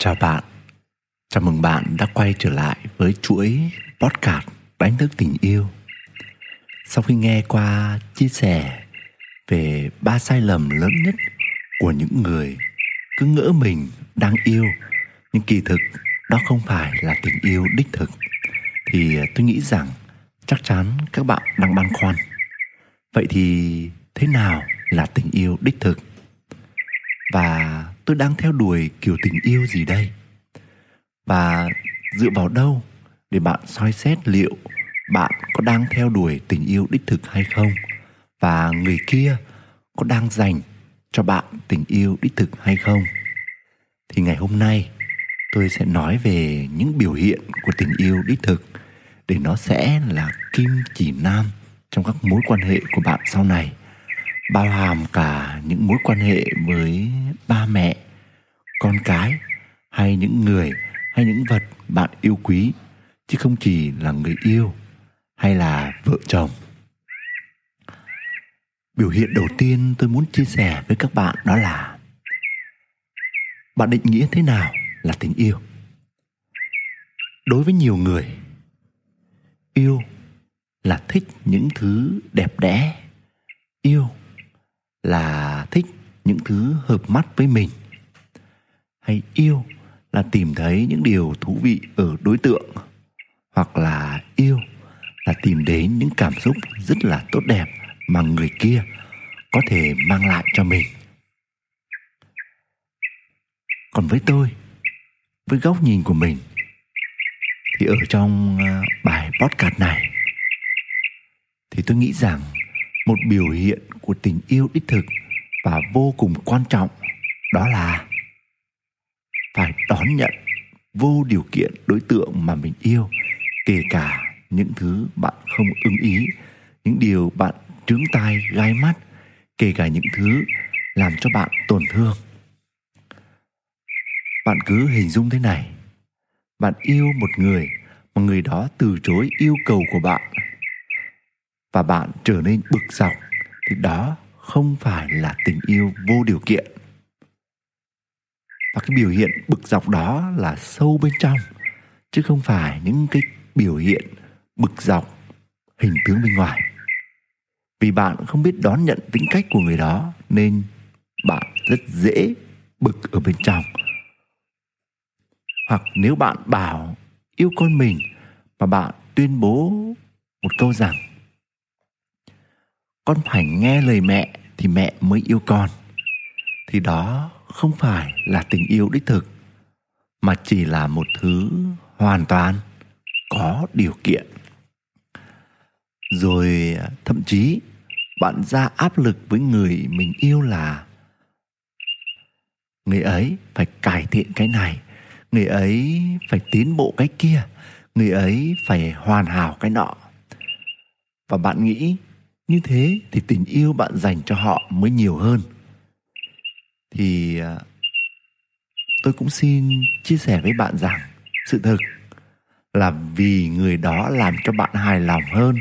Chào bạn, chào mừng bạn đã quay trở lại với chuỗi podcast Đánh Thức Tình Yêu. Sau khi nghe qua chia sẻ về 3 sai lầm lớn nhất của những người cứ ngỡ mình đang yêu nhưng kỳ thực đó không phải là tình yêu đích thực, thì tôi nghĩ rằng chắc chắn các bạn đang băn khoăn. Vậy thì thế nào là tình yêu đích thực? Và tôi đang theo đuổi kiểu tình yêu gì đây? Và dựa vào đâu để bạn soi xét liệu bạn có đang theo đuổi tình yêu đích thực hay không? Và người kia có đang dành cho bạn tình yêu đích thực hay không? Thì ngày hôm nay tôi sẽ nói về những biểu hiện của tình yêu đích thực để nó sẽ là kim chỉ nam trong các mối quan hệ của bạn sau này, bao hàm cả những mối quan hệ với ba mẹ, con cái hay những người hay những vật bạn yêu quý, chứ không chỉ là người yêu hay là vợ chồng. Biểu hiện đầu tiên tôi muốn chia sẻ với các bạn đó là: bạn định nghĩa thế nào là tình yêu? Đối với nhiều người, yêu là thích những thứ đẹp đẽ, yêu là thích những thứ hợp mắt với mình, hay yêu là tìm thấy những điều thú vị ở đối tượng, hoặc là yêu là tìm đến những cảm xúc rất là tốt đẹp mà người kia có thể mang lại cho mình. Còn với tôi, với góc nhìn của mình, thì ở trong bài podcast này thì tôi nghĩ rằng một biểu hiện của tình yêu đích thực và vô cùng quan trọng đó là phải đón nhận vô điều kiện đối tượng mà mình yêu, kể cả những thứ bạn không ưng ý, những điều bạn trướng tai gai mắt, kể cả những thứ làm cho bạn tổn thương. Bạn cứ hình dung thế này: bạn yêu một người mà người đó từ chối yêu cầu của bạn và bạn trở nên bực dọc, thì đó không phải là tình yêu vô điều kiện. Và cái biểu hiện bực dọc đó là sâu bên trong, chứ không phải những cái biểu hiện bực dọc hình tướng bên ngoài. Vì bạn không biết đón nhận tính cách của người đó nên bạn rất dễ bực ở bên trong. Hoặc nếu bạn bảo yêu con mình mà bạn tuyên bố một câu rằng con phải nghe lời mẹ thì mẹ mới yêu con, thì đó không phải là tình yêu đích thực, mà chỉ là một thứ hoàn toàn có điều kiện. Rồi thậm chí bạn ra áp lực với người mình yêu là người ấy phải cải thiện cái này, người ấy phải tiến bộ cái kia, người ấy phải hoàn hảo cái nọ. Và bạn nghĩ như thế thì tình yêu bạn dành cho họ mới nhiều hơn. Thì tôi cũng xin chia sẻ với bạn rằng sự thực là vì người đó làm cho bạn hài lòng hơn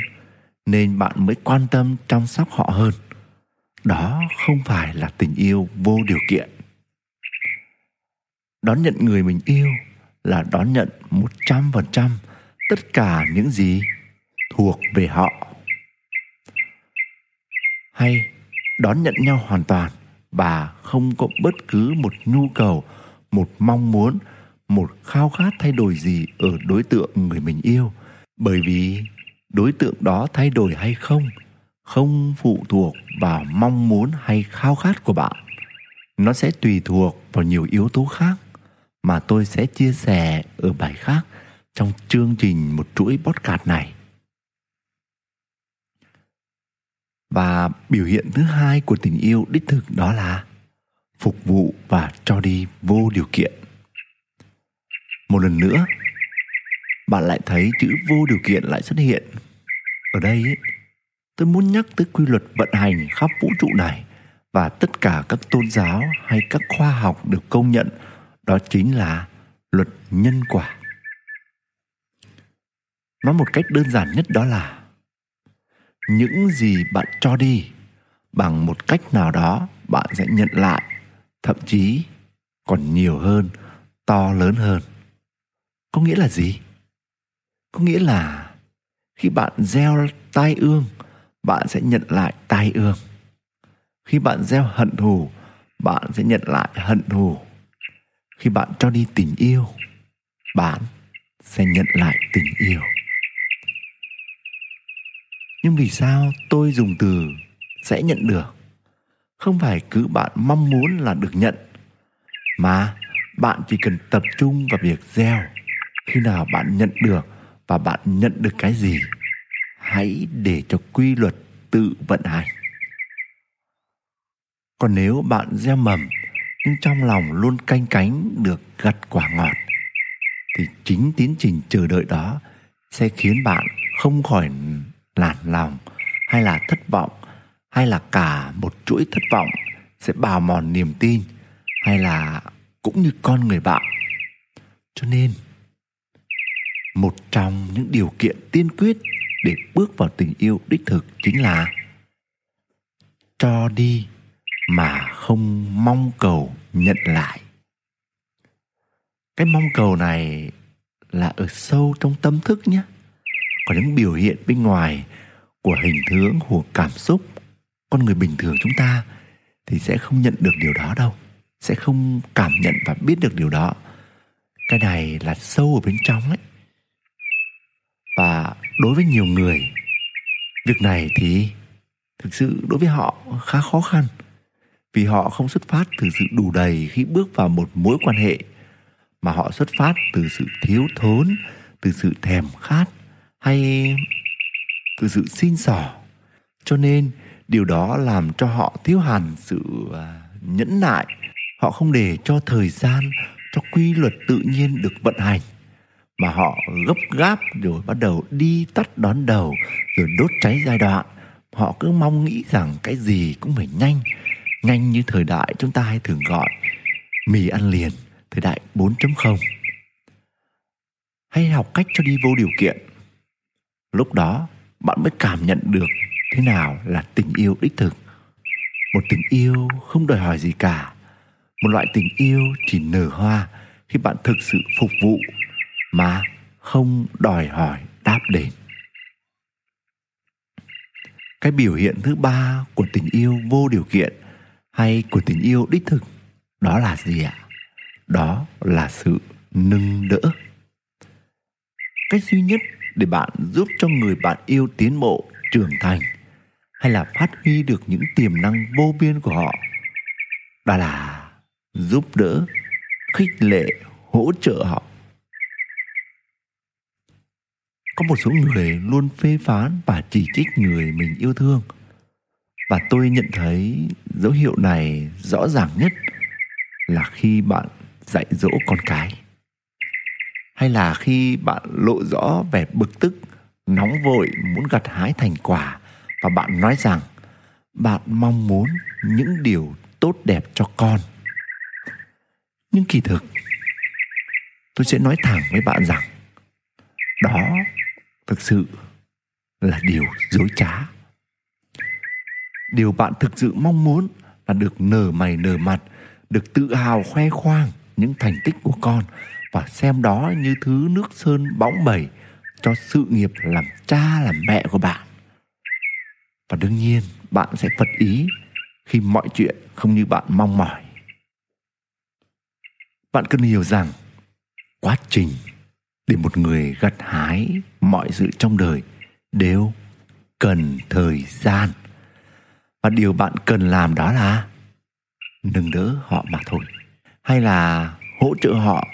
nên bạn mới quan tâm chăm sóc họ hơn. Đó không phải là tình yêu vô điều kiện. Đón nhận người mình yêu là đón nhận 100% tất cả những gì thuộc về họ. Hay đón nhận nhau hoàn toàn và không có bất cứ một nhu cầu, một mong muốn, một khao khát thay đổi gì ở đối tượng người mình yêu. Bởi vì đối tượng đó thay đổi hay không, không phụ thuộc vào mong muốn hay khao khát của bạn. Nó sẽ tùy thuộc vào nhiều yếu tố khác mà tôi sẽ chia sẻ ở bài khác trong chương trình một chuỗi podcast này. Và biểu hiện thứ hai của tình yêu đích thực đó là phục vụ và cho đi vô điều kiện. Một lần nữa, bạn lại thấy chữ vô điều kiện lại xuất hiện. Ở đây tôi muốn nhắc tới quy luật vận hành khắp vũ trụ này và tất cả các tôn giáo hay các khoa học được công nhận, đó chính là luật nhân quả. Nói một cách đơn giản nhất đó là những gì bạn cho đi, bằng một cách nào đó bạn sẽ nhận lại, thậm chí còn nhiều hơn to lớn hơn. Có nghĩa là gì? Có nghĩa là khi bạn gieo tai ương, bạn sẽ nhận lại tai ương. Khi bạn gieo hận thù, bạn sẽ nhận lại hận thù. Khi bạn cho đi tình yêu, bạn sẽ nhận lại tình yêu. Nhưng vì sao tôi dùng từ sẽ nhận được? Không phải cứ bạn mong muốn là được nhận, mà bạn chỉ cần tập trung vào việc gieo. Khi nào bạn nhận được và bạn nhận được cái gì, hãy để cho quy luật tự vận hành. Còn nếu bạn gieo mầm nhưng trong lòng luôn canh cánh được gặt quả ngọt, thì chính tiến trình chờ đợi đó sẽ khiến bạn không khỏi nản lòng hay là thất vọng, hay là cả một chuỗi thất vọng sẽ bào mòn niềm tin, hay là cũng như con người bạn. Cho nên một trong những điều kiện tiên quyết để bước vào tình yêu đích thực chính là cho đi mà không mong cầu nhận lại. Cái mong cầu này là ở sâu trong tâm thức nhé. Còn những biểu hiện bên ngoài của hình tướng, của cảm xúc, con người bình thường chúng ta thì sẽ không nhận được điều đó đâu, sẽ không cảm nhận và biết được điều đó. Cái này là sâu ở bên trong ấy. Và đối với nhiều người, việc này thì thực sự đối với họ khá khó khăn, vì họ không xuất phát từ sự đủ đầy khi bước vào một mối quan hệ, mà họ xuất phát từ sự thiếu thốn, từ sự thèm khát, hay từ sự xin xỏ. Cho nên điều đó làm cho họ thiếu hẳn sự nhẫn nại. Họ không để cho thời gian, cho quy luật tự nhiên được vận hành, mà họ gấp gáp rồi bắt đầu đi tắt đón đầu, rồi đốt cháy giai đoạn. Họ cứ mong nghĩ rằng cái gì cũng phải nhanh. Nhanh như thời đại chúng ta hay thường gọi mì ăn liền, thời đại 4.0. Hay học cách cho đi vô điều kiện. Lúc đó bạn mới cảm nhận được thế nào là tình yêu đích thực. Một tình yêu không đòi hỏi gì cả. Một loại tình yêu chỉ nở hoa khi bạn thực sự phục vụ mà không đòi hỏi đáp đền. Cái biểu hiện thứ ba của tình yêu vô điều kiện hay của tình yêu đích thực đó là gì ạ? Đó là sự nâng đỡ. Cách duy nhất để bạn giúp cho người bạn yêu tiến bộ, trưởng thành hay là phát huy được những tiềm năng vô biên của họ đó là giúp đỡ, khích lệ, hỗ trợ họ. Có một số người luôn phê phán và chỉ trích người mình yêu thương, và tôi nhận thấy dấu hiệu này rõ ràng nhất là khi bạn dạy dỗ con cái, hay là khi bạn lộ rõ vẻ bực tức, nóng vội, muốn gặt hái thành quả, và bạn nói rằng bạn mong muốn những điều tốt đẹp cho con. Nhưng kỳ thực, tôi sẽ nói thẳng với bạn rằng đó thực sự là điều dối trá. Điều bạn thực sự mong muốn là được nở mày nở mặt, được tự hào khoe khoang những thành tích của con, và xem đó như thứ nước sơn bóng bẩy cho sự nghiệp làm cha làm mẹ của bạn. Và đương nhiên bạn sẽ phật ý khi mọi chuyện không như bạn mong mỏi. Bạn cần hiểu rằng quá trình để một người gặt hái mọi sự trong đời đều cần thời gian. Và điều bạn cần làm đó là nâng đỡ họ mà thôi, hay là hỗ trợ họ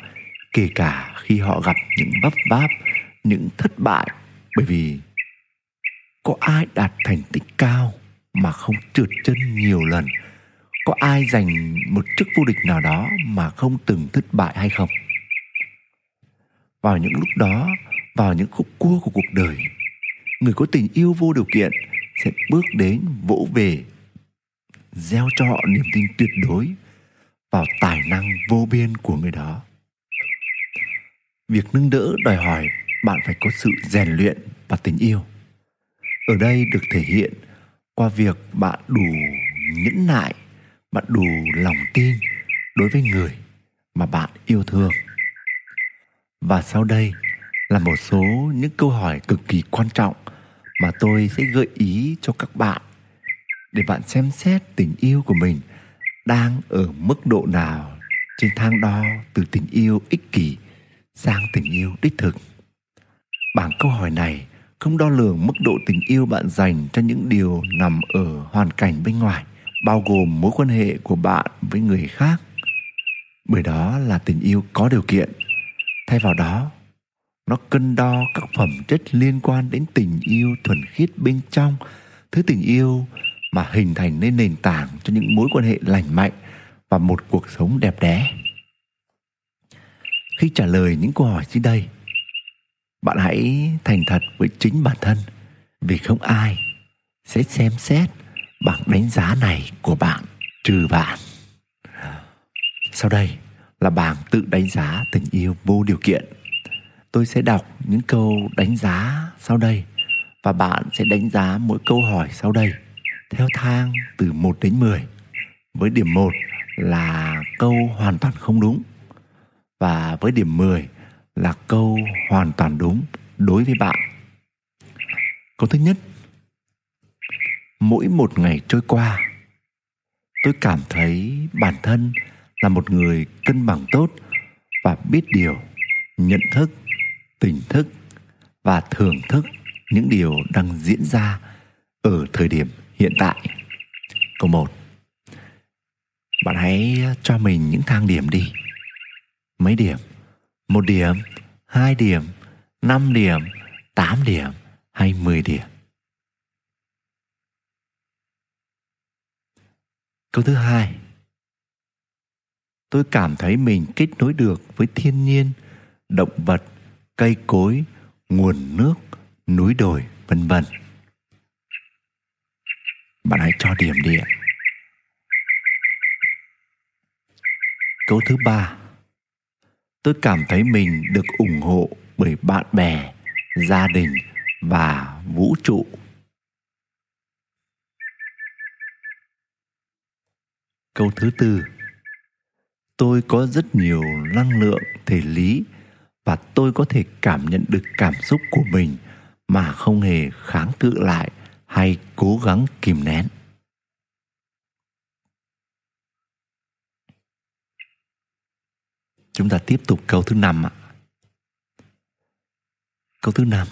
kể cả khi họ gặp những vấp váp, những thất bại. Bởi vì có ai đạt thành tích cao mà không trượt chân nhiều lần? Có ai giành một chức vô địch nào đó mà không từng thất bại hay không? Vào những lúc đó, vào những khúc cua của cuộc đời, người có tình yêu vô điều kiện sẽ bước đến vỗ về, gieo cho họ niềm tin tuyệt đối vào tài năng vô biên của người đó. Việc nâng đỡ đòi hỏi bạn phải có sự rèn luyện và tình yêu. Ở đây được thể hiện qua việc bạn đủ nhẫn nại, bạn đủ lòng tin đối với người, mà bạn yêu thương. Và sau đây là một số những câu hỏi cực kỳ quan trọng mà tôi sẽ gợi ý cho các bạn để bạn xem xét tình yêu của mình đang ở mức độ nào trên thang đo từ tình yêu ích kỷ sang tình yêu đích thực. Bảng câu hỏi này không đo lường mức độ tình yêu bạn dành cho những điều nằm ở hoàn cảnh bên ngoài, bao gồm mối quan hệ của bạn với người khác, bởi đó là tình yêu có điều kiện. Thay vào đó, nó cân đo các phẩm chất liên quan đến tình yêu thuần khiết bên trong, thứ tình yêu mà hình thành nên nền tảng cho những mối quan hệ lành mạnh và một cuộc sống đẹp đẽ. Khi trả lời những câu hỏi dưới đây, bạn hãy thành thật với chính bản thân, vì không ai sẽ xem xét bảng đánh giá này của bạn trừ bạn. Sau đây là bảng tự đánh giá tình yêu vô điều kiện. Tôi sẽ đọc những câu đánh giá sau đây và bạn sẽ đánh giá mỗi câu hỏi sau đây theo thang từ 1 đến 10. Với điểm 1 là câu hoàn toàn không đúng, và với điểm 10 là câu hoàn toàn đúng đối với bạn. Câu thứ nhất: mỗi một ngày trôi qua, tôi cảm thấy bản thân là một người cân bằng tốt và biết điều, nhận thức, tỉnh thức và thưởng thức những điều đang diễn ra ở thời điểm hiện tại. Câu 1. Bạn hãy cho mình những thang điểm đi. Mấy điểm? 1 điểm, 2 điểm, 5 điểm, 8 điểm hay 10 điểm? Câu thứ 2. Tôi cảm thấy mình kết nối được với thiên nhiên, động vật, cây cối, nguồn nước, núi đồi, vân vân. Bạn hãy cho điểm đi ạ. Câu thứ 3. Tôi cảm thấy mình được ủng hộ bởi bạn bè, gia đình và vũ trụ. Câu thứ 4. Tôi có rất nhiều năng lượng thể lý và tôi có thể cảm nhận được cảm xúc của mình mà không hề kháng cự lại hay cố gắng kìm nén. Chúng ta tiếp tục câu thứ 5 ạ. Câu thứ 5.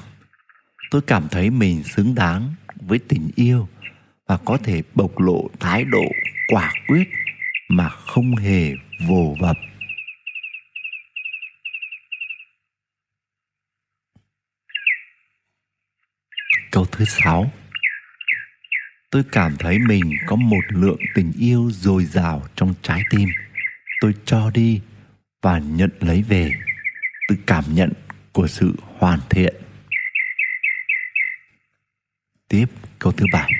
Tôi cảm thấy mình xứng đáng với tình yêu và có thể bộc lộ thái độ quả quyết mà không hề vồ vập. Câu thứ 6. Tôi cảm thấy mình có một lượng tình yêu dồi dào trong trái tim. Tôi cho đi và nhận lấy về, từ cảm nhận của sự hoàn thiện. Tiếp câu thứ 7.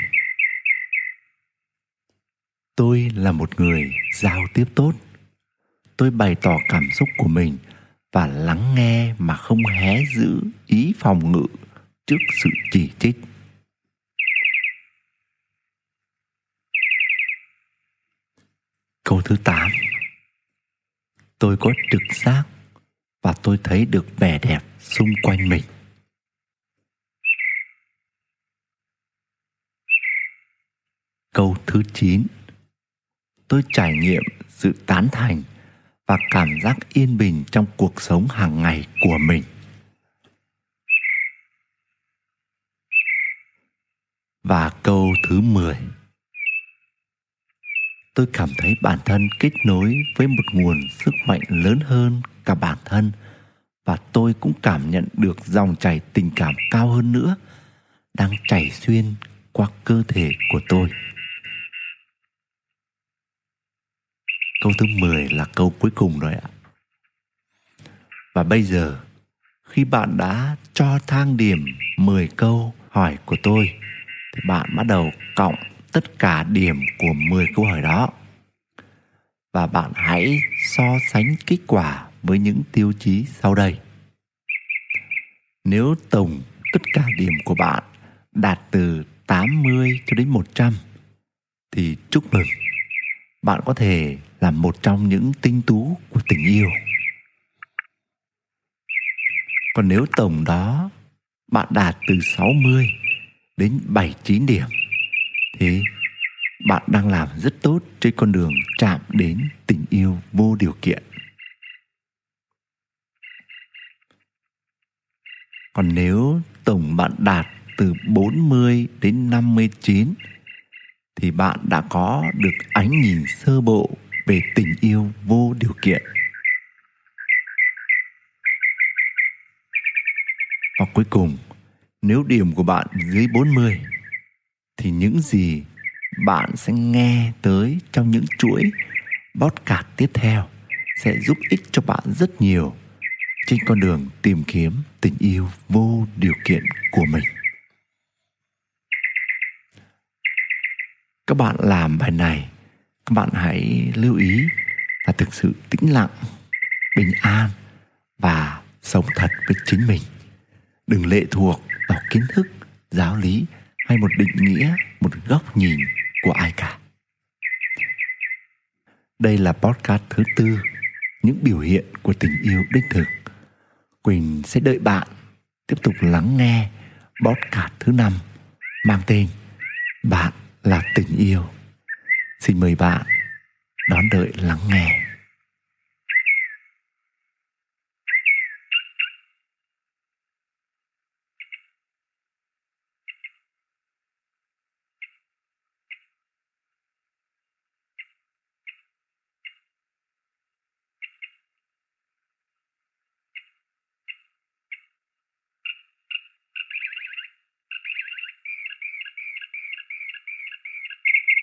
Tôi là một người giao tiếp tốt. Tôi bày tỏ cảm xúc của mình và lắng nghe mà không hé giữ ý phòng ngự trước sự chỉ trích. Câu thứ 8. Tôi có trực giác và tôi thấy được vẻ đẹp xung quanh mình. Câu thứ 9. Tôi trải nghiệm sự tán thành và cảm giác yên bình trong cuộc sống hàng ngày của mình. Và câu thứ 10. Tôi cảm thấy bản thân kết nối với một nguồn sức mạnh lớn hơn cả bản thân và tôi cũng cảm nhận được dòng chảy tình cảm cao hơn nữa đang chảy xuyên qua cơ thể của tôi. Câu thứ 10 là câu cuối cùng rồi ạ. Và bây giờ, khi bạn đã cho thang điểm 10 câu hỏi của tôi, thì bạn bắt đầu cộng tất cả điểm của 10 câu hỏi đó. Và bạn hãy so sánh kết quả với những tiêu chí sau đây. Nếu tổng tất cả điểm của bạn đạt từ 80 cho đến 100 thì chúc mừng, bạn có thể là một trong những tinh tú của tình yêu. Còn nếu tổng đó bạn đạt từ 60 đến 79 điểm, thế bạn đang làm rất tốt trên con đường chạm đến tình yêu vô điều kiện. Còn nếu tổng bạn đạt từ 40 đến 59 thì bạn đã có được ánh nhìn sơ bộ về tình yêu vô điều kiện. Và cuối cùng, nếu điểm của bạn dưới 40 thì những gì bạn sẽ nghe tới trong những chuỗi podcast tiếp theo sẽ giúp ích cho bạn rất nhiều trên con đường tìm kiếm tình yêu vô điều kiện của mình. Các bạn làm bài này, các bạn hãy lưu ý là thực sự tĩnh lặng, bình an và sống thật với chính mình. Đừng lệ thuộc vào kiến thức, giáo lý hay một định nghĩa, một góc nhìn của ai cả. Đây là podcast thứ 4, những biểu hiện của tình yêu đích thực. Quỳnh sẽ đợi bạn tiếp tục lắng nghe podcast thứ 5 mang tên Bạn là tình yêu. Xin mời bạn đón đợi lắng nghe.